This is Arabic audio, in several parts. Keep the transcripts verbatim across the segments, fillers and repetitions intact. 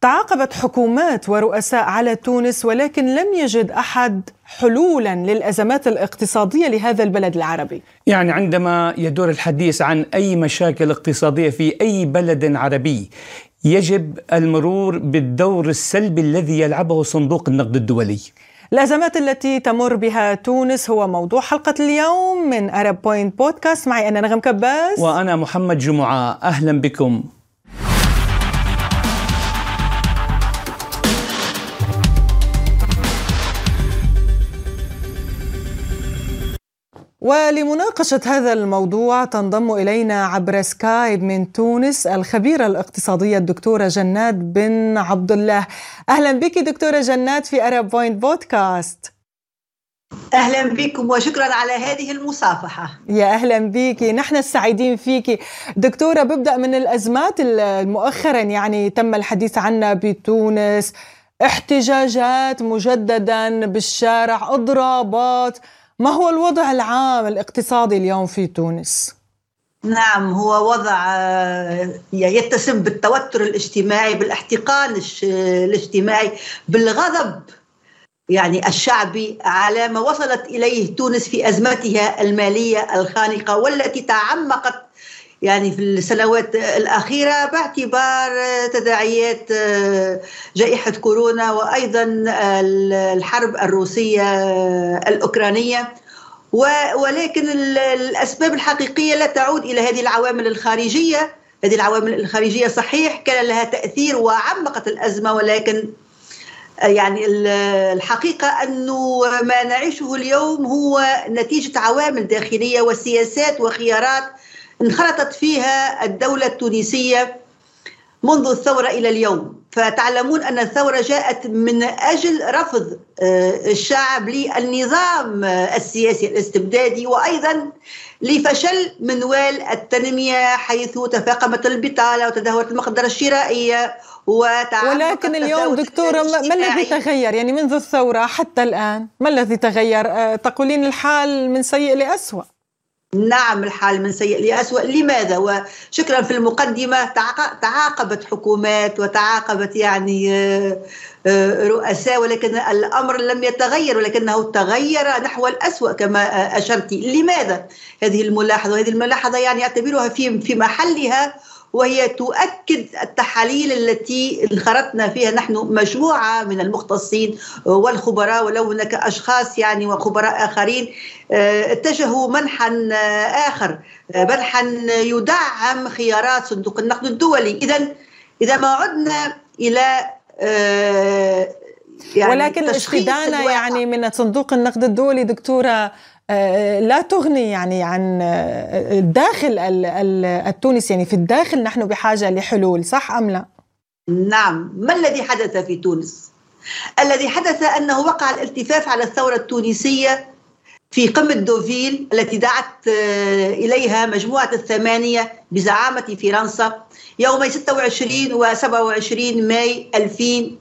تعاقبت حكومات ورؤساء على تونس، ولكن لم يجد أحد حلولا للأزمات الاقتصادية لهذا البلد العربي. يعني عندما يدور الحديث عن أي مشاكل اقتصادية في أي بلد عربي يجب المرور بالدور السلبي الذي يلعبه صندوق النقد الدولي. الأزمات التي تمر بها تونس هو موضوع حلقة اليوم من Arab Point Podcast. معي أنا نغم كباس وأنا محمد جمعة، أهلا بكم. ولمناقشة هذا الموضوع تنضم إلينا عبر سكايب من تونس الخبيرة الاقتصادية الدكتورة جنات بن عبد الله. أهلا بك دكتورة جنات في Arab Point Podcast. أهلا بكم وشكرا على هذه المصافحة. يا أهلا بك، نحن السعيدين فيك دكتورة. ببدأ من الأزمات مؤخرا يعني تم الحديث عنها بتونس، احتجاجات مجددا بالشارع، اضرابات. ما هو الوضع العام الاقتصادي اليوم في تونس؟ نعم، هو وضع يتسم بالتوتر الاجتماعي، بالاحتقان الاجتماعي، بالغضب يعني الشعبي على ما وصلت إليه تونس في أزمتها المالية الخانقة، والتي تعمقت يعني في السنوات الأخيرة باعتبار تداعيات جائحة كورونا وأيضا الحرب الروسية الأوكرانية. ولكن الأسباب الحقيقية لا تعود إلى هذه العوامل الخارجية. هذه العوامل الخارجية صحيح كان لها تأثير وعمقت الأزمة، ولكن يعني الحقيقة أنه ما نعيشه اليوم هو نتيجة عوامل داخلية وسياسات وخيارات انخرطت فيها الدولة التونسية منذ الثورة إلى اليوم. فتعلمون أن الثورة جاءت من أجل رفض الشعب للنظام السياسي الاستبدادي، وأيضا لفشل منوال التنمية حيث تفاقمت البطالة وتدهورت المقدرة الشرائية. ولكن اليوم دكتورة ما الذي تغير يعني منذ الثورة حتى الآن؟ ما الذي تغير؟ تقولين الحال من سيء لأسوأ. نعم، الحال من سيء لأسوأ. لماذا؟ وشكرا في المقدمة، تعاقبت حكومات وتعاقبت يعني رؤساء، ولكن الأمر لم يتغير، ولكنه تغير نحو الأسوأ كما أشرت. لماذا هذه الملاحظة؟ وهذه الملاحظة يعني أعتبرها في في محلها، وهي تؤكد التحاليل التي انخرطنا فيها نحن مجموعة من المختصين والخبراء، ولو هناك أشخاص يعني وخبراء آخرين اتجهوا منحا آخر، منحا يدعم خيارات صندوق النقد الدولي. إذن إذا ما عدنا إلى يعني ولكن الاستدانة يعني من صندوق النقد الدولي دكتورة لا تغني يعني عن الداخل التونسي، يعني في الداخل نحن بحاجة لحلول، صح أم لا؟ نعم. ما الذي حدث في تونس؟ الذي حدث أنه وقع الالتفاف على الثورة التونسية في قمة دوفيل التي دعت إليها مجموعة الثمانية بزعامة فرنسا يومي ستة وعشرين وسبعة وعشرين ماي ألفين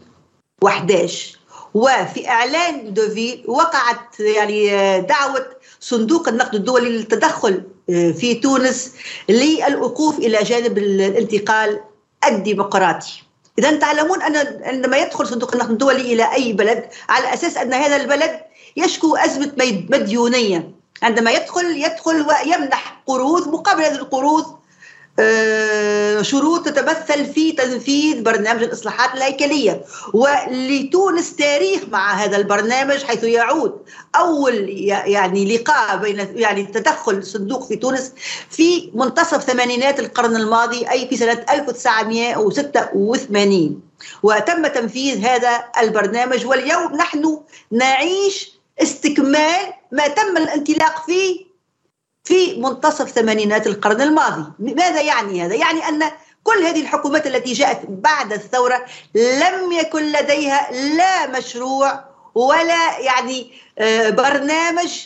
وأحد عشر، وفي إعلان دوفيل وقعت يعني دعوة صندوق النقد الدولي للتدخل في تونس للوقوف إلى جانب الانتقال الديمقراطي. إذن تعلمون أن عندما يدخل صندوق النقد الدولي إلى أي بلد على أساس أن هذا البلد يشكو أزمة مديونية، عندما يدخل يدخل ويمنح قروض، مقابل هذه القروض شروط تتمثل في تنفيذ برنامج الإصلاحات الهيكلية. ولتونس تاريخ مع هذا البرنامج، حيث يعود أول يعني لقاء بين يعني تدخل صندوق في تونس في منتصف ثمانينات القرن الماضي، أي في سنة ألف وتسعمائة وستة وثمانين، وتم تنفيذ هذا البرنامج. واليوم نحن نعيش استكمال ما تم الانطلاق فيه في منتصف ثمانينات القرن الماضي. ماذا يعني هذا؟ يعني أن كل هذه الحكومات التي جاءت بعد الثورة لم يكن لديها لا مشروع ولا يعني برنامج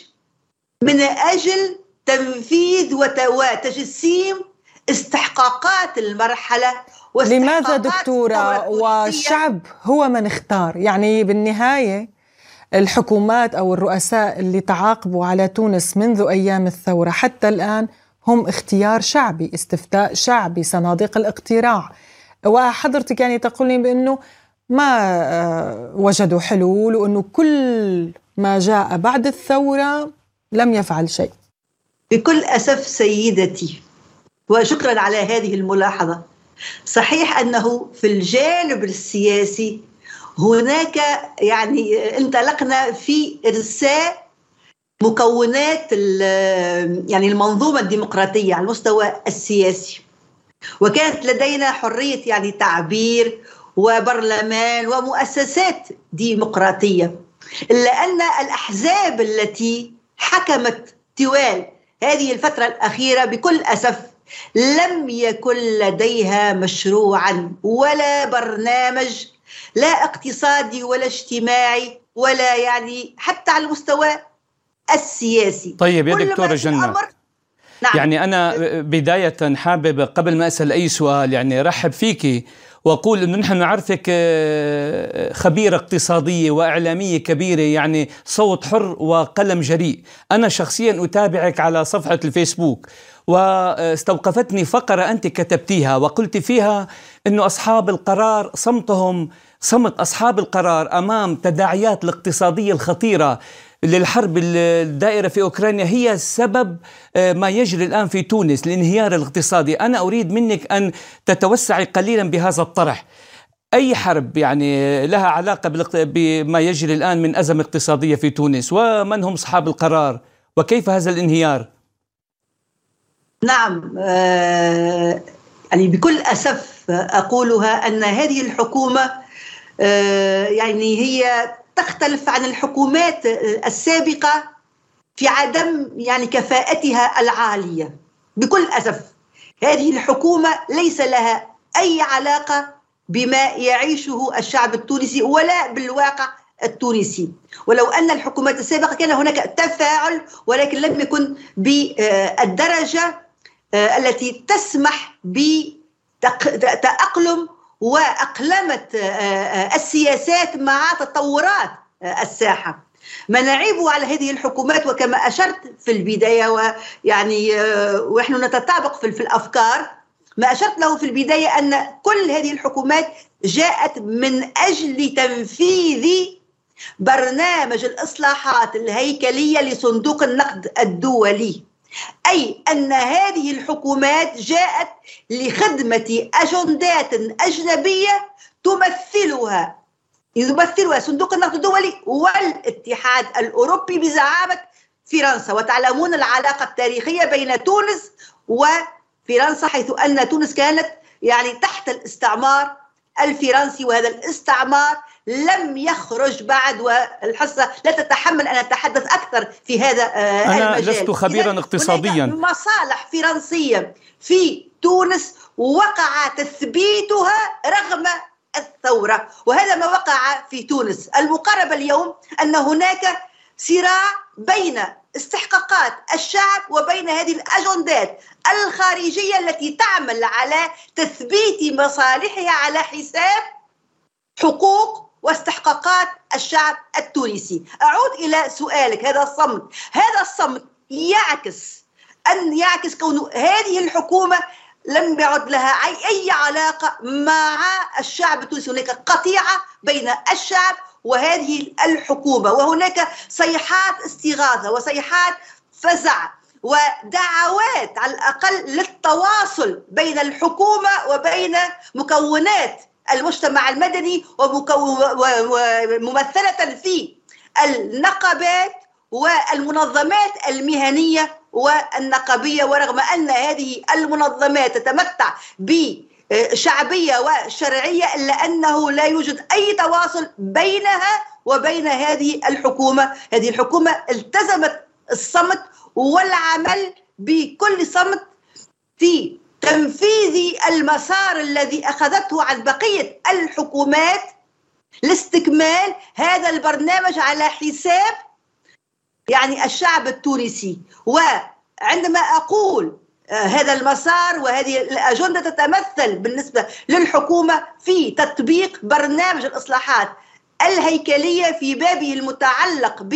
من أجل تنفيذ وتجسيم استحقاقات المرحلة. لماذا دكتورة والشعب هو من اختار؟ يعني بالنهاية الحكومات أو الرؤساء اللي تعاقبوا على تونس منذ أيام الثورة حتى الآن هم اختيار شعبي، استفتاء شعبي، صناديق الاقتراع، وحضرتك يعني تقولني بأنه ما وجدوا حلول وأنه كل ما جاء بعد الثورة لم يفعل شيء. بكل أسف سيدتي، وشكرا على هذه الملاحظة. صحيح أنه في الجانب السياسي هناك يعني انطلقنا في إرساء مكونات يعني المنظومة الديمقراطية على المستوى السياسي، وكانت لدينا حرية يعني تعبير وبرلمان ومؤسسات ديمقراطية، إلا أن الأحزاب التي حكمت طوال هذه الفترة الأخيرة بكل أسف لم يكن لديها مشروعا ولا برنامج، لا اقتصادي ولا اجتماعي ولا يعني حتى على المستوى السياسي. طيب يا دكتورة جنة، نعم. يعني أنا بداية حابب قبل ما أسأل أي سؤال يعني رحب فيكي وأقول إنه نحن نعرفك خبيرة اقتصادية وإعلامية كبيرة، يعني صوت حر وقلم جريء. أنا شخصيا أتابعك على صفحة الفيسبوك، واستوقفتني فقرة أنت كتبتيها وقلت فيها إنه أصحاب القرار صمتهم صمت أصحاب القرار أمام تداعيات الاقتصادية الخطيرة للحرب الدائرة في أوكرانيا هي سبب ما يجري الآن في تونس، الانهيار الاقتصادي. أنا أريد منك أن تتوسعي قليلا بهذا الطرح. أي حرب يعني لها علاقة بما يجري الآن من أزمة اقتصادية في تونس، ومن هم أصحاب القرار وكيف هذا الانهيار؟ نعم، آه يعني بكل أسف أقولها أن هذه الحكومة آه يعني هي تختلف عن الحكومات السابقة في عدم يعني كفاءتها العالية. بكل أسف هذه الحكومة ليس لها أي علاقة بما يعيشه الشعب التونسي ولا بالواقع التونسي، ولو أن الحكومات السابقة كان هناك تفاعل ولكن لم يكن بالدرجة التي تسمح بتأقلم وأقلمت السياسات مع تطورات الساحة. ما نعيب على هذه الحكومات، وكما أشرت في البداية ويعني ونحن نتطابق في الأفكار، ما أشرت له في البداية أن كل هذه الحكومات جاءت من أجل تنفيذ برنامج الإصلاحات الهيكلية لصندوق النقد الدولي، أي أن هذه الحكومات جاءت لخدمة أجندات أجنبية تمثلها يمثلها صندوق النقد الدولي والاتحاد الأوروبي بزعامة فرنسا. وتعلمون العلاقة التاريخية بين تونس وفرنسا، حيث أن تونس كانت يعني تحت الاستعمار الفرنسي، وهذا الاستعمار لم يخرج بعد، والحصة لا تتحمل أن أتحدث أكثر في هذا المجال. أنا لست خبيرا اقتصاديا. مصالح فرنسية في تونس وقع تثبيتها رغم الثورة، وهذا ما وقع في تونس. المقاربة اليوم أن هناك صراع بين استحقاقات الشعب وبين هذه الأجندات الخارجية التي تعمل على تثبيت مصالحها على حساب حقوق واستحقاقات الشعب التونسي. أعود إلى سؤالك، هذا الصمت هذا الصمت يعكس أن يعكس كون هذه الحكومة لم يعد لها أي علاقة مع الشعب التونسي. هناك قطيعة بين الشعب وهذه الحكومة، وهناك صيحات استغاثة وصيحات فزع ودعوات على الأقل للتواصل بين الحكومة وبين مكونات المجتمع المدني وممثلة في النقابات والمنظمات المهنية والنقابية. ورغم أن هذه المنظمات تتمتع بشعبية وشرعية، إلا أنه لا يوجد أي تواصل بينها وبين هذه الحكومة. هذه الحكومة التزمت الصمت والعمل بكل صمت في تنفيذ المسار الذي أخذته عن بقية الحكومات لاستكمال هذا البرنامج على حساب يعني الشعب التونسي. وعندما أقول هذا المسار وهذه الأجندة تتمثل بالنسبة للحكومة في تطبيق برنامج الإصلاحات الهيكلية في بابه المتعلق ب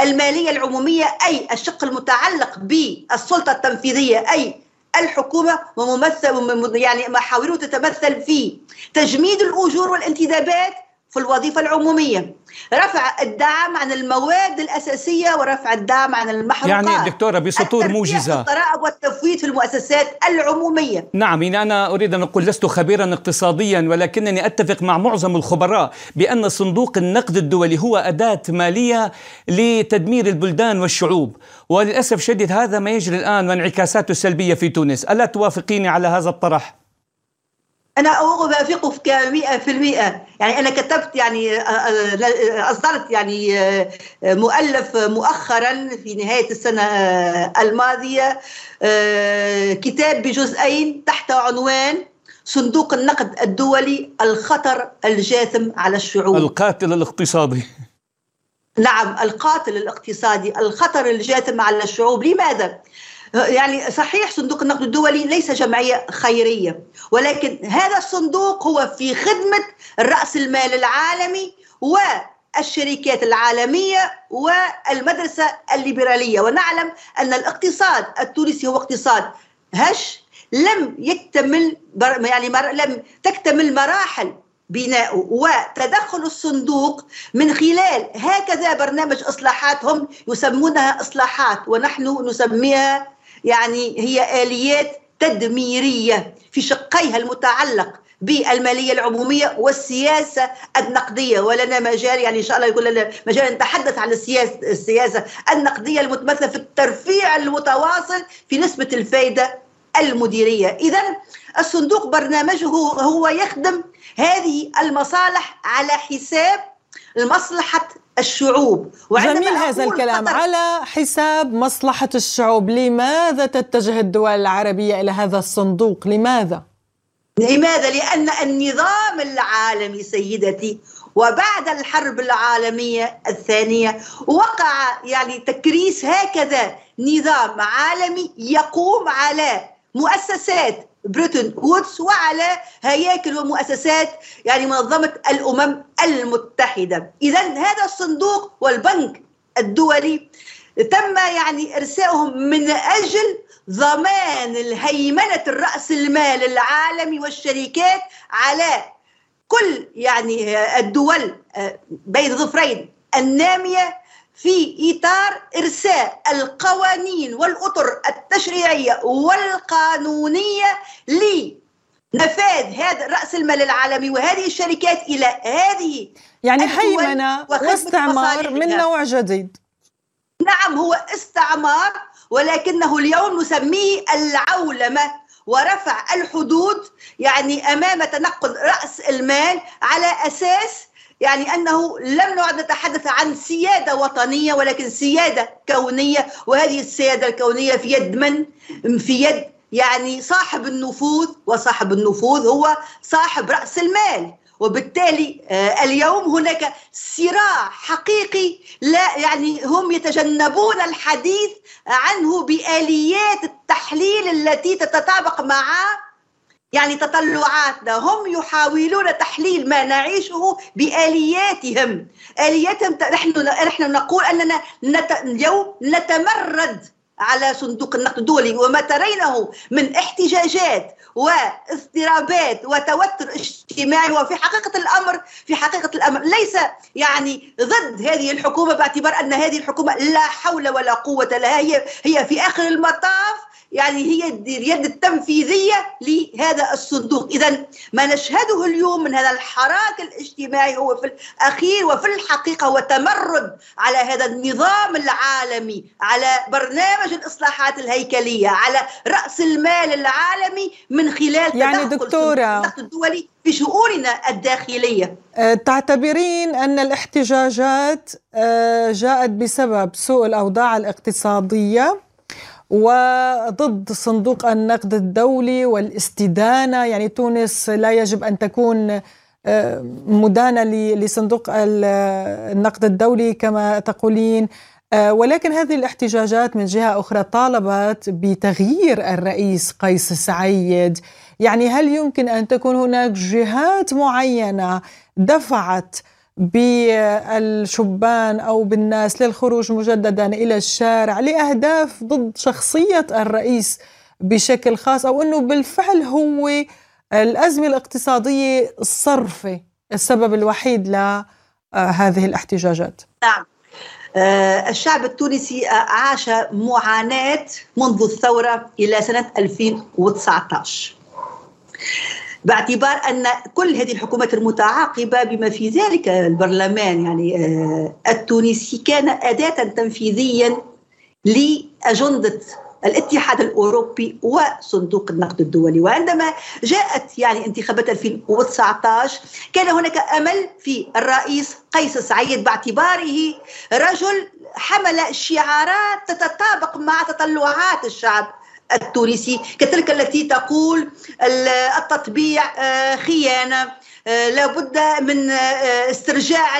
المالية العمومية، أي الشق المتعلق بالسلطة التنفيذية، أي الحكومة وممثل يعني محاوله تتمثل في تجميد الأجور والانتدابات في الوظيفة العمومية، رفع الدعم عن المواد الأساسية ورفع الدعم عن المحروقات، يعني دكتورة بسطور موجزة، الترقب والتفويت في المؤسسات العمومية. نعم، يعني أنا أريد أن أقول لست خبيرا اقتصاديا، ولكنني أتفق مع معظم الخبراء بأن صندوق النقد الدولي هو أداة مالية لتدمير البلدان والشعوب، وللأسف شديد هذا ما يجري الآن وانعكاساته السلبية في تونس. ألا توافقيني على هذا الطرح؟ أنا أوافقه كمئة في المئة. يعني أنا كتبت يعني أصدرت يعني مؤلف مؤخرا في نهاية السنة الماضية، كتاب بجزئين تحت عنوان صندوق النقد الدولي، الخطر الجاثم على الشعوب، القاتل الاقتصادي. نعم، القاتل الاقتصادي، الخطر الجاثم على الشعوب. لماذا؟ يعني صحيح صندوق النقد الدولي ليس جمعية خيرية، ولكن هذا الصندوق هو في خدمة رأس المال العالمي والشركات العالمية والمدرسة الليبرالية. ونعلم أن الاقتصاد التونسي هو اقتصاد هش، لم يكتمل يعني لم تكتمل مراحل بناءه، وتدخل الصندوق من خلال هكذا برنامج إصلاحات هم يسمونها إصلاحات ونحن نسميها يعني هي آليات تدميرية في شقيها المتعلق بالمالية العمومية والسياسة النقدية. ولنا مجال يعني إن شاء الله يقول لنا مجال نتحدث عن السياسة, السياسة النقدية المتمثلة في الترفيع المتواصل في نسبة الفائدة المديرية. إذن الصندوق برنامجه هو يخدم هذه المصالح على حساب مصلحة الشعوب. جميل هذا الكلام، على حساب مصلحة الشعوب. لماذا تتجه الدول العربية إلى هذا الصندوق؟ لماذا؟ لماذا؟ لأن النظام العالمي سيدتي وبعد الحرب العالمية الثانية وقع يعني تكريس هكذا نظام عالمي يقوم على مؤسسات بريتون وودز وعلى هياكل ومؤسسات يعني منظمة الأمم المتحدة. إذن هذا الصندوق والبنك الدولي تم يعني إرسائهم من أجل ضمان الهيمنة الرأس المال العالمي والشركات على كل يعني الدول بين ظفرين النامية في إطار إرساء القوانين والأطر التشريعية والقانونية لنفاذ هذا رأس المال العالمي وهذه الشركات إلى هذه، يعني هيمنة واستعمار من نوع جديد. نعم، هو استعمار ولكنه اليوم نسميه العولمة، ورفع الحدود يعني أمام تنقل رأس المال على أساس يعني أنه لم نعد نتحدث عن سيادة وطنية ولكن سيادة كونية، وهذه السيادة الكونية في يد من؟ في يد يعني صاحب النفوذ، وصاحب النفوذ هو صاحب رأس المال. وبالتالي اليوم هناك صراع حقيقي، لا يعني هم يتجنبون الحديث عنه بآليات التحليل التي تتطابق مع يعني تطلعاتنا. هم يحاولون تحليل ما نعيشه بآلياتهم آلياتهم نحن نحن نقول أننا نت... اليوم نتمرد على صندوق النقد الدولي، وما ترينه من احتجاجات واضطرابات وتوتر اجتماعي، وفي حقيقة الأمر في حقيقة الأمر ليس يعني ضد هذه الحكومة، باعتبار أن هذه الحكومة لا حول ولا قوة لها، هي هي في آخر المطاف يعني هي اليد التنفيذية لهذا الصندوق. إذن ما نشهده اليوم من هذا الحراك الاجتماعي هو في الأخير وفي الحقيقة هو تمرد على هذا النظام العالمي، على برنامج الإصلاحات الهيكلية، على رأس المال العالمي من خلال يعني تدخل الدولي في شؤوننا الداخلية. تعتبرين أن الاحتجاجات جاءت بسبب سوء الأوضاع الاقتصادية وضد صندوق النقد الدولي والاستدانة، يعني تونس لا يجب أن تكون مدانة لصندوق النقد الدولي كما تقولين، ولكن هذه الاحتجاجات من جهة أخرى طالبت بتغيير الرئيس قيس سعيد. يعني هل يمكن أن تكون هناك جهات معينة دفعت بالشبان أو بالناس للخروج مجددا إلى الشارع لأهداف ضد شخصية الرئيس بشكل خاص، أو أنه بالفعل هو الأزمة الاقتصادية الصرفة السبب الوحيد لهذه الاحتجاجات؟ نعم، الشعب التونسي عاش معاناة منذ الثورة إلى سنة ألفين وتسعة عشر، باعتبار أن كل هذه الحكومات المتعاقبة بما في ذلك البرلمان يعني التونسي كان أداة تنفيذيا لأجندة الاتحاد الأوروبي وصندوق النقد الدولي. وعندما جاءت يعني انتخابات ألفين وتسعة عشر كان هناك أمل في الرئيس قيس سعيد باعتباره رجل حمل شعارات تتطابق مع تطلعات الشعب التونسي، كتلك التي تقول التطبيع خيانة، لابد من استرجاع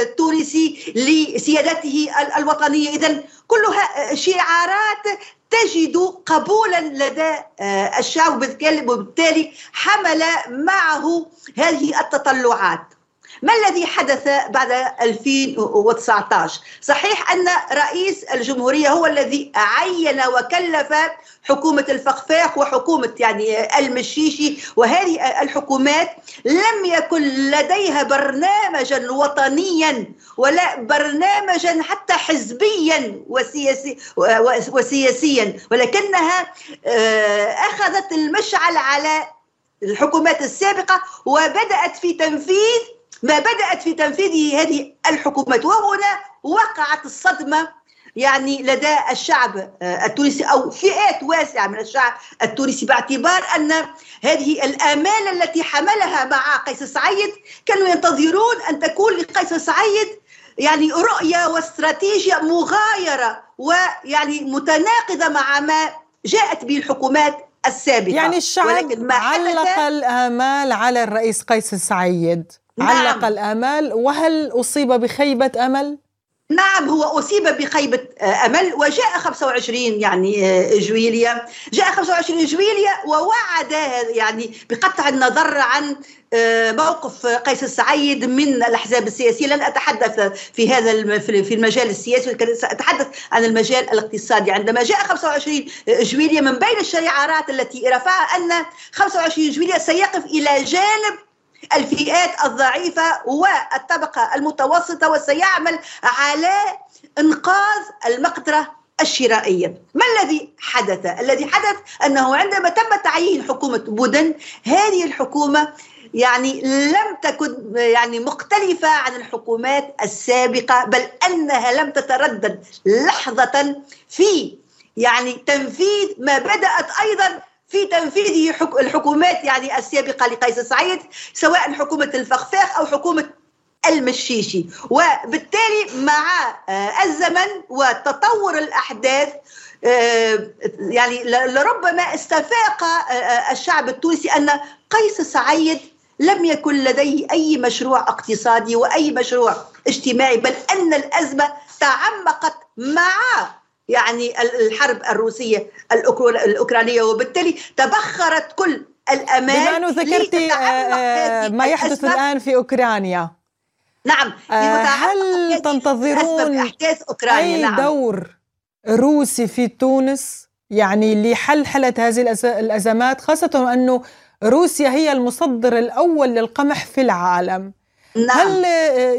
التونسي لسيادته الوطنية. إذن كلها شعارات تجد قبولا لدى الشعب، وبالتالي حمل معه هذه التطلعات. ما الذي حدث بعد ألفين وتسعة عشر؟ صحيح أن رئيس الجمهورية هو الذي عين وكلف حكومة الفخفاخ وحكومة يعني المشيشي، وهذه الحكومات لم يكن لديها برنامجا وطنيا ولا برنامجا حتى حزبيا وسياسي وسياسيا، ولكنها أخذت المشعل على الحكومات السابقة وبدأت في تنفيذ ما بدأت في تنفيذه هذه الحكومات. وهنا وقعت الصدمة يعني لدى الشعب التونسي أو فئات واسعة من الشعب التونسي، باعتبار أن هذه الآمال التي حملها مع قيس سعيد كانوا ينتظرون أن تكون لقيس سعيد يعني رؤية واستراتيجية مغايرة ويعني متناقضة مع ما جاءت به الحكومات السابقة. يعني الشعب علق الآمال على الرئيس قيس سعيد، علق الآمال، وهل أصيب بخيبة أمل؟ نعم، هو أصيب بخيبة أمل، وجاء خمسة وعشرين يعني جويلية، جاء خمسة وعشرين جويلية ووعد يعني بقطع النظر عن موقف قيس سعيد من الأحزاب السياسية. لن أتحدث في هذا في المجال السياسي، ولكن سأتحدث عن المجال الاقتصادي. عندما جاء خمسة وعشرين جويلية من بين الشعارات التي رفعها أن خمسة وعشرين جويلية سيقف إلى جانب الفئات الضعيفة والطبقة المتوسطة وسيعمل على إنقاذ المقدرة الشرائية. ما الذي حدث؟ الذي حدث أنه عندما تم تعيين حكومة بودن، هذه الحكومة يعني لم تكن يعني مختلفة عن الحكومات السابقة، بل أنها لم تتردد لحظة في يعني تنفيذ ما بدأت أيضاً في تنفيذه الحكومات يعني السابقة لقيس سعيد، سواء حكومة الفخفاخ أو حكومة المشيشي. وبالتالي مع الزمن وتطور الأحداث يعني لربما استفاق الشعب التونسي أن قيس سعيد لم يكن لديه أي مشروع اقتصادي وأي مشروع اجتماعي، بل أن الأزمة تعمقت مع يعني الحرب الروسية الأوكرانية، وبالتالي تبخرت كل الأمال. بما أنه ذكرتي ما يحدث الآن في أوكرانيا، نعم، هل تنتظرون أي نعم. دور روسي في تونس يعني لحل حلة هذه الأزمات، خاصة أنه روسيا هي المصدر الأول للقمح في العالم؟ نعم. هل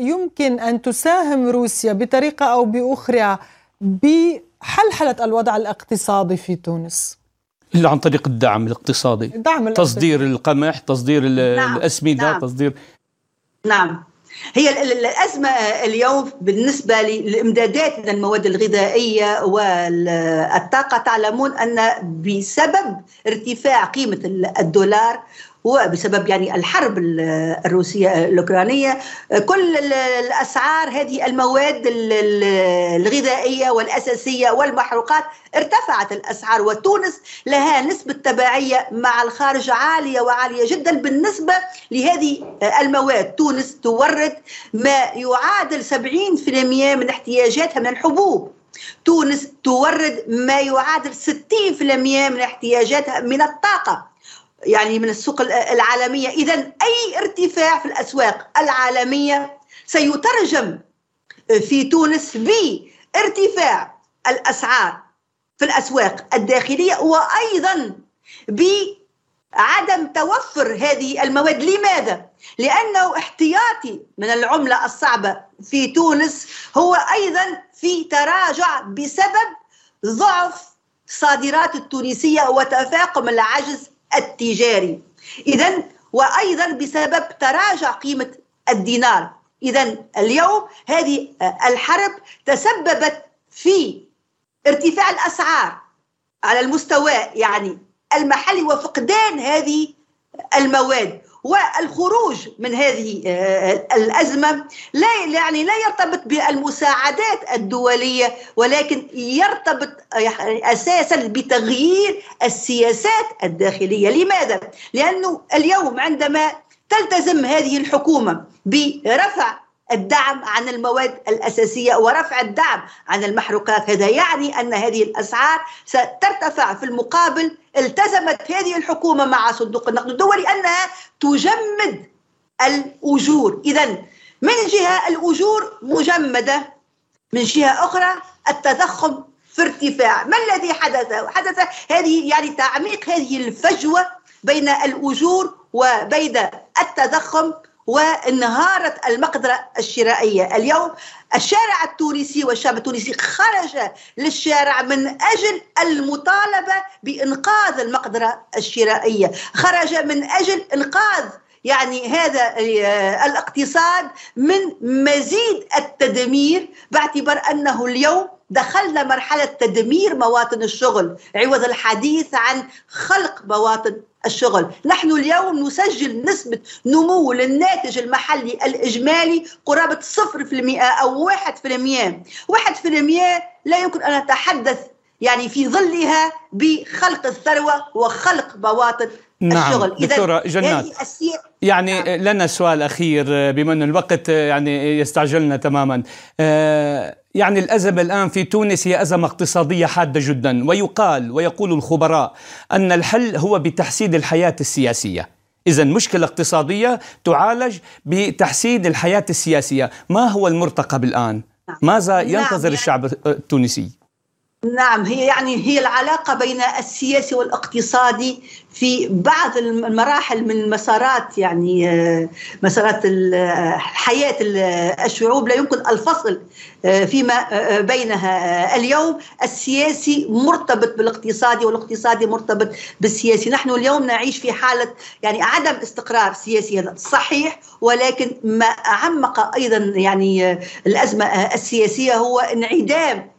يمكن أن تساهم روسيا بطريقة أو بأخرى ب حلحلة الوضع الاقتصادي في تونس؟ إلا عن طريق الدعم الاقتصادي، دعم تصدير القمح، تصدير نعم. الأسمدة، نعم. تصدير نعم. هي الأزمة اليوم بالنسبة للإمدادات من المواد الغذائية والطاقة، تعلمون أن بسبب ارتفاع قيمة الدولار وبسبب يعني الحرب الروسية الأوكرانية كل الأسعار هذه المواد الغذائية والأساسية والمحروقات ارتفعت الأسعار، وتونس لها نسبة تبعية مع الخارج عالية وعالية جدا بالنسبة لهذه المواد. تونس تورد ما يعادل سبعين بالمئة من احتياجاتها من الحبوب، تونس تورد ما يعادل ستين بالمئة من احتياجاتها من الطاقة يعني من السوق العالمية. إذن أي ارتفاع في الأسواق العالمية سيترجم في تونس بارتفاع الأسعار في الأسواق الداخلية، وأيضا بعدم توفر هذه المواد. لماذا؟ لأنه احتياطي من العملة الصعبة في تونس هو أيضا في تراجع بسبب ضعف الصادرات التونسية وتفاقم العجز التجاري، إذن وأيضا بسبب تراجع قيمة الدينار. إذن اليوم هذه الحرب تسببت في ارتفاع الأسعار على المستوى يعني المحلي وفقدان هذه المواد، والخروج من هذه الأزمة لا يعني لا يرتبط بالمساعدات الدولية، ولكن يرتبط أساسا بتغيير السياسات الداخلية. لماذا؟ لأنه اليوم عندما تلتزم هذه الحكومة برفع الدعم عن المواد الأساسية ورفع الدعم عن المحروقات، هذا يعني أن هذه الأسعار سترتفع. في المقابل التزمت هذه الحكومة مع صندوق النقد الدولي أنها تجمد الأجور، إذن من جهة الأجور مجمدة، من جهة أخرى التضخم في ارتفاع. ما الذي حدث؟ حدث هذه يعني تعميق هذه الفجوة بين الأجور وبين التضخم وانهارت المقدرة الشرائية. اليوم الشارع التونسي والشعب التونسي خرج للشارع من أجل المطالبة بإنقاذ المقدرة الشرائية، خرج من أجل إنقاذ يعني هذا الاقتصاد من مزيد التدمير، باعتبار أنه اليوم دخلنا مرحلة تدمير مواطن الشغل عوض الحديث عن خلق مواطن الشغل. نحن اليوم نسجل نسبة نمو للناتج المحلي الإجمالي قرابة صفر في المئة أو واحد في المئة واحد في المئة لا يمكن أن نتحدث يعني في ظلها بخلق الثروة وخلق مواطن نعم الشغل. دكتورة جنات، يعني نعم. لنا سؤال أخير بما أن الوقت يعني يستعجلنا تماما. آه يعني الأزمة الآن في تونس هي أزمة اقتصادية حادة جدا، ويقال ويقول الخبراء أن الحل هو بتحسين الحياة السياسية. إذا مشكلة اقتصادية تعالج بتحسين الحياة السياسية. ما هو المرتقب الآن؟ ماذا ينتظر نعم يعني الشعب التونسي؟ نعم، هي يعني هي العلاقة بين السياسي والاقتصادي في بعض المراحل من مسارات يعني مسارات حياة الشعوب لا يمكن الفصل فيما بينها. اليوم السياسي مرتبط بالاقتصادي والاقتصادي مرتبط بالسياسي. نحن اليوم نعيش في حالة يعني عدم استقرار سياسي، هذا صحيح، ولكن ما أعمق أيضا يعني الأزمة السياسية هو انعدام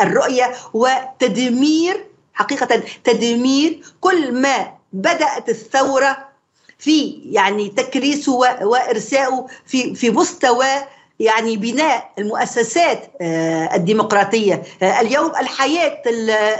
الرؤية وتدمير، حقيقة تدمير كل ما بدأت الثورة في يعني تكريسه وإرساؤه في في مستوى يعني بناء المؤسسات الديمقراطية. اليوم الحياة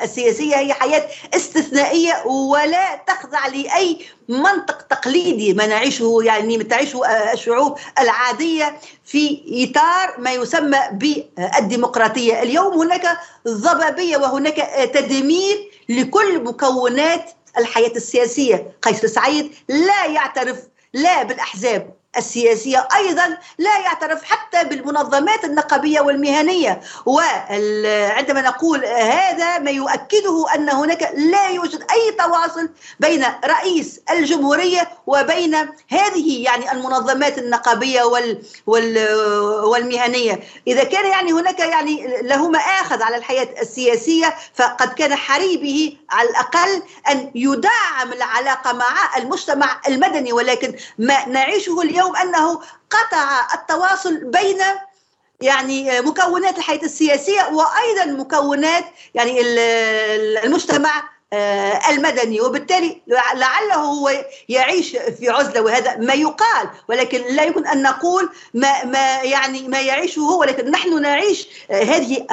السياسية هي حياة استثنائية ولا تخضع لأي منطق تقليدي ما نعيشه يعني تعيشه الشعوب العادية في إطار ما يسمى بالديمقراطية. اليوم هناك ضبابية وهناك تدمير لكل مكونات الحياة السياسية. قيس سعيد لا يعترف لا بالأحزاب السياسية، أيضا لا يعترف حتى بالمنظمات النقابية والمهنية، وعندما نقول هذا ما يؤكده أن هناك لا يوجد أي تواصل بين رئيس الجمهورية وبين هذه يعني المنظمات النقابية وال وال والمهنية. إذا كان يعني هناك يعني لهما آخذ على الحياة السياسية فقد كان حريبه على الأقل أن يدعم العلاقة مع المجتمع المدني، ولكن ما نعيشه اليوم أنه قطع التواصل بين يعني مكونات الحياة السياسية وأيضا مكونات يعني المجتمع المدني، وبالتالي لعله هو يعيش في عزلة. وهذا ما يقال، ولكن لا يمكن أن نقول ما, ما يعني ما يعيشه هو، ولكن نحن نعيش هذه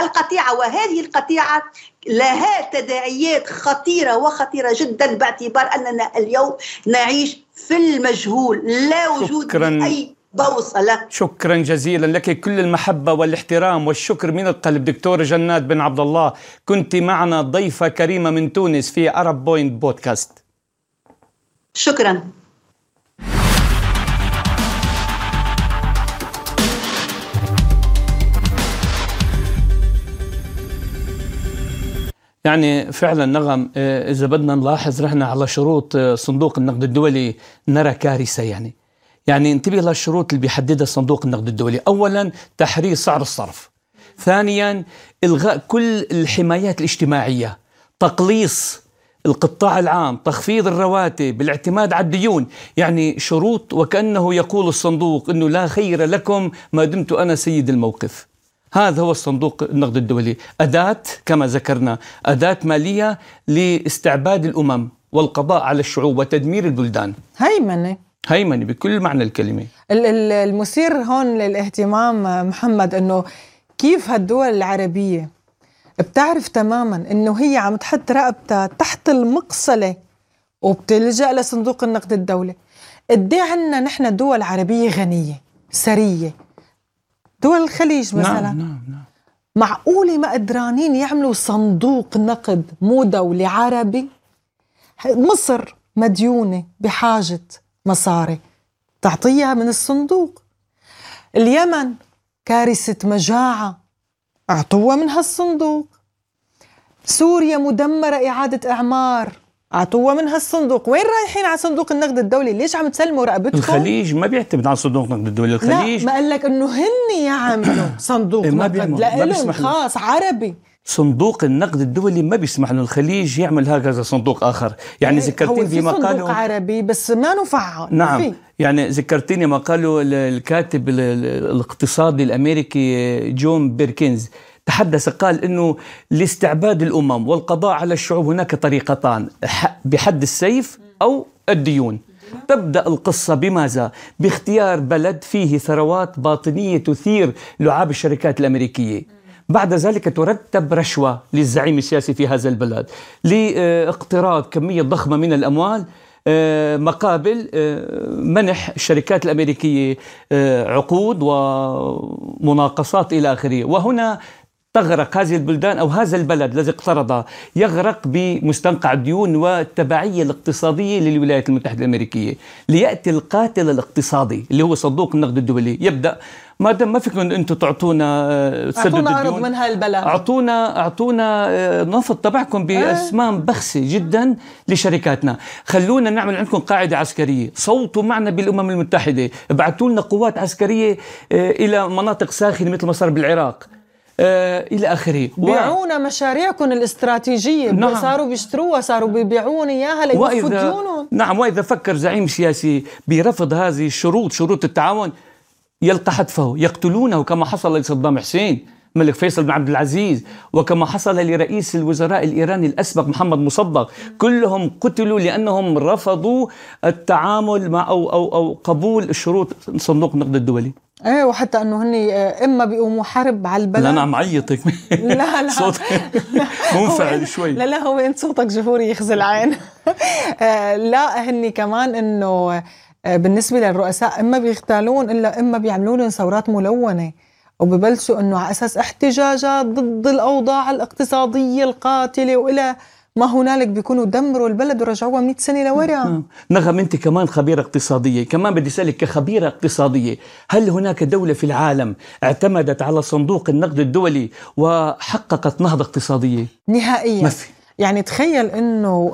القطيعة، وهذه القطيعة لها تداعيات خطيرة وخطيرة جدا، باعتبار أننا اليوم نعيش في المجهول لا وجود لأي بوصلة. شكرا جزيلا لك، كل المحبة والاحترام والشكر من القلب دكتور جنات بن عبد الله، كنت معنا ضيفة كريمة من تونس في عرب بوينت بودكاست. شكرا. يعني فعلا نغم إذا بدنا نلاحظ رحنا على شروط صندوق النقد الدولي نرى كارثة. يعني يعني انتبه للشروط اللي بيحددها صندوق النقد الدولي. أولا تحرير سعر الصرف، ثانيا إلغاء كل الحمايات الاجتماعية، تقليص القطاع العام، تخفيض الرواتب، الاعتماد على الديون. يعني شروط وكأنه يقول الصندوق أنه لا خير لكم ما دمت أنا سيد الموقف. هذا هو الصندوق النقد الدولي، أداة كما ذكرنا، أداة مالية لاستعباد الأمم والقضاء على الشعوب وتدمير البلدان. هيمنة هيمنة بكل معنى الكلمة. المثير هون للاهتمام محمد أنه كيف هالدول العربية بتعرف تماما أنه هي عم تحط رقبتها تحت المقصلة وبتلجأ لصندوق النقد الدولي. قديه عنا نحن دول عربية غنية ثرية، دول الخليج مثلا، نعم نعم نعم. معقولة ما قدرانين يعملوا صندوق نقد مو دولي عربي؟ مصر مديونة بحاجة مصاري، تعطيها من الصندوق. اليمن كارثة مجاعة، أعطوها من هالصندوق. سوريا مدمرة إعادة إعمار، أعطوها من هالصندوق. وين رايحين على صندوق النقد الدولي؟ ليش عم تسلموا رقبتكم؟ الخليج ما بيعتمد على صندوق النقد الدولي. الخليج لا، ما قال لك أنه هن يعملوا صندوق نقد لهم خاص عربي. صندوق النقد الدولي ما بيسمح له الخليج يعمل هكذا صندوق آخر. يعني ذكرتين في مقاله صندوق عربي بس ما نفعل. نعم فيه. يعني ذكرتيني مقاله الكاتب الاقتصادي الأمريكي جون بيركنز، تحدث قال أنه لاستعباد الأمم والقضاء على الشعوب هناك طريقتان، بحد السيف أو الديون. تبدأ القصة بماذا؟ باختيار بلد فيه ثروات باطنية تثير لعاب الشركات الأمريكية، بعد ذلك ترتب رشوة للزعيم السياسي في هذا البلد لاقتراض كمية ضخمة من الأموال مقابل منح الشركات الأمريكية عقود ومناقصات إلى آخره. وهنا تغرق هذه البلدان أو هذا البلد الذي اقترضه يغرق بمستنقع الديون والتبعية الاقتصادية للولايات المتحدة الأمريكية، ليأتي القاتل الاقتصادي اللي هو صندوق النقد الدولي يبدأ ما دام ما فيكم ان انتم تعطونا تسددوا الديون، اعطونا عرض من هالبلد، اعطونا اعطونا نفط تبعكم باسمام بخسه جدا لشركاتنا، خلونا نعمل عندكم قاعده عسكريه، صوتوا معنا بالامم المتحده، ابعثوا لنا قوات عسكريه الى مناطق ساخنه مثل ما صار بالعراق إلى آخره. بيعونا و... مشاريعكم الاستراتيجية. نعم. صاروا بيشتروها، صاروا بيبيعون إياها ليدفوا ديونهم. نعم. وإذا فكر زعيم سياسي برفض هذه الشروط، شروط التعاون، يلقى حتفه، يقتلونه كما حصل لصدام حسين ملك فيصل بن عبد العزيز، وكما حصل لرئيس الوزراء الإيراني الأسبق محمد مصدق. كلهم قتلوا لأنهم رفضوا التعامل مع أو أو أو قبول شروط صندوق النقد الدولي. ايه، وحتى انه هني اما بيقوموا حرب على البلد. لا انا عم عيطك. لا لا صوتك منفعل شوي. لا لا هو انت صوتك جفوري يخزي العين. لا هني كمان انه بالنسبه للرؤساء اما بيغتالون الا اما بيعملوا لهم ثورات ملونه، وببلشوا انه على اساس احتجاجات ضد الاوضاع الاقتصاديه القاتله والى ما هنالك، بيكونوا دمروا البلد ورجعوها مئة سنة لورا. نغم انت كمان خبيرة اقتصادية، كمان بدي اسالك كخبيرة اقتصادية، هل هناك دولة في العالم اعتمدت على صندوق النقد الدولي وحققت نهضة اقتصادية؟ نهائيا ما في. يعني تخيل انه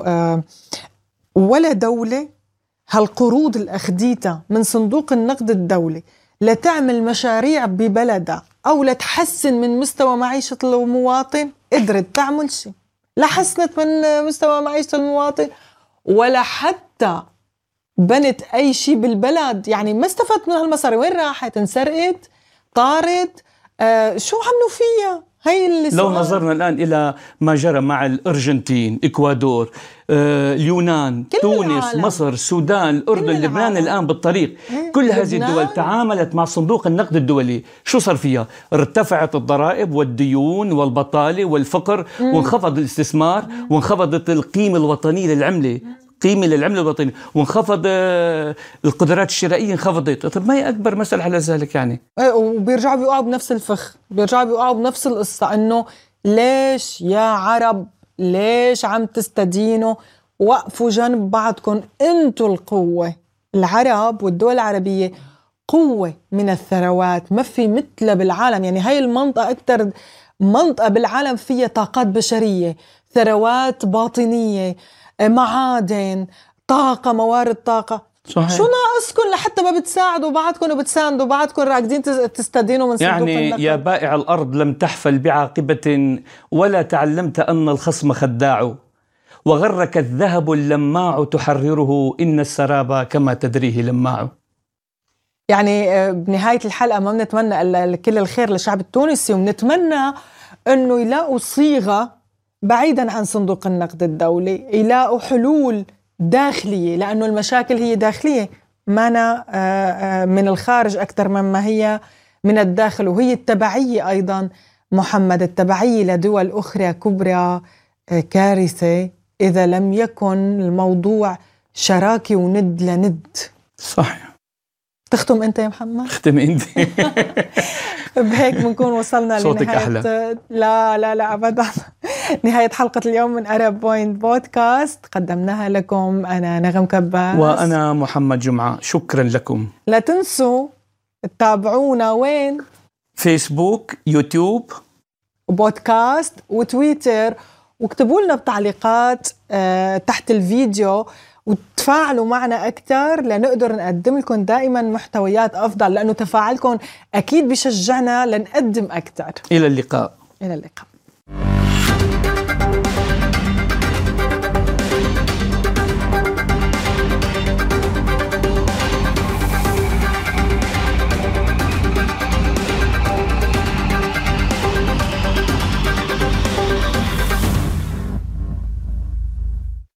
ولا دولة هالقروض الاخديتها من صندوق النقد الدولي لتعمل مشاريع ببلدها او لتحسن من مستوى معيشة المواطن قدرت تعمل شيء، لا حسنت من مستوى معيشة المواطن ولا حتى بنت أي شيء بالبلد. يعني ما استفدت من هالمصاري، وين راحت؟ انسرقت، طارت، آه شو عملوا فيها؟ هي لو نظرنا الآن إلى ما جرى مع الأرجنتين، إكوادور، آه، اليونان، تونس، العالم. مصر، السودان، الأردن، لبنان الآن بالطريق. كل هذه الدول تعاملت مع صندوق النقد الدولي. شو صار فيها؟ ارتفعت الضرائب والديون والبطالة والفقر، مم. وانخفض الاستثمار، مم. وانخفضت القيمة الوطنية للعملة، قيمة للعملة الوطنية، وانخفض القدرات الشرائية، انخفضت. طب ما هي أكبر مسألة على ذلك يعني؟ وبيرجعوا بيقعوا بنفس الفخ، بيرجعوا بيقعوا بنفس القصة إنه ليش يا عرب ليش عم تستدينوا؟ وقفوا جنب بعضكم، أنتوا القوة. العرب والدول العربية قوة من الثروات ما في مثلها بالعالم. يعني هاي المنطقة أكتر منطقة بالعالم فيها طاقات بشرية، ثروات باطنية، معادن، طاقة، موارد طاقة. صحيح. شو ناقصكم لحتى ما بتساعدوا بعضكم وبتساندوا بعضكم راكدين تستدينوا من صندوق يعني النقد؟ يا بائع الأرض لم تحفل بعاقبة ولا تعلمت أن الخصم خداع، وغرك الذهب اللماع تحرره إن السراب كما تدريه لماع. يعني بنهاية الحلقة ما بنتمنى كل الخير للشعب التونسي، وبنتمنى أنه يلاقوا صيغة بعيدا عن صندوق النقد الدولي، يلاقوا حلول داخلية، لأنه المشاكل هي داخلية مانا من الخارج أكثر مما هي من الداخل، وهي التبعية أيضا محمد، التبعية لدول أخرى كبرى كارثة إذا لم يكن الموضوع شراكي وند لند. صحيح. تختم أنت يا محمد؟ تختم أنت. بهيك بنكون وصلنا صوتك لنهاية أحلى. لا لا لا أبدا. نهاية حلقة اليوم من Arab Point Podcast، قدمناها لكم أنا نغم كباس وأنا محمد جمعة. شكرا لكم. لا تنسوا تتابعونا وين؟ فيسبوك، يوتيوب، بودكاست، وتويتر، واكتبوا لنا بتعليقات تحت الفيديو وتفاعلوا معنا أكثر لنقدر نقدم لكم دائما محتويات أفضل، لأنه تفاعلكم أكيد بشجعنا لنقدم أكثر. إلى اللقاء. إلى اللقاء.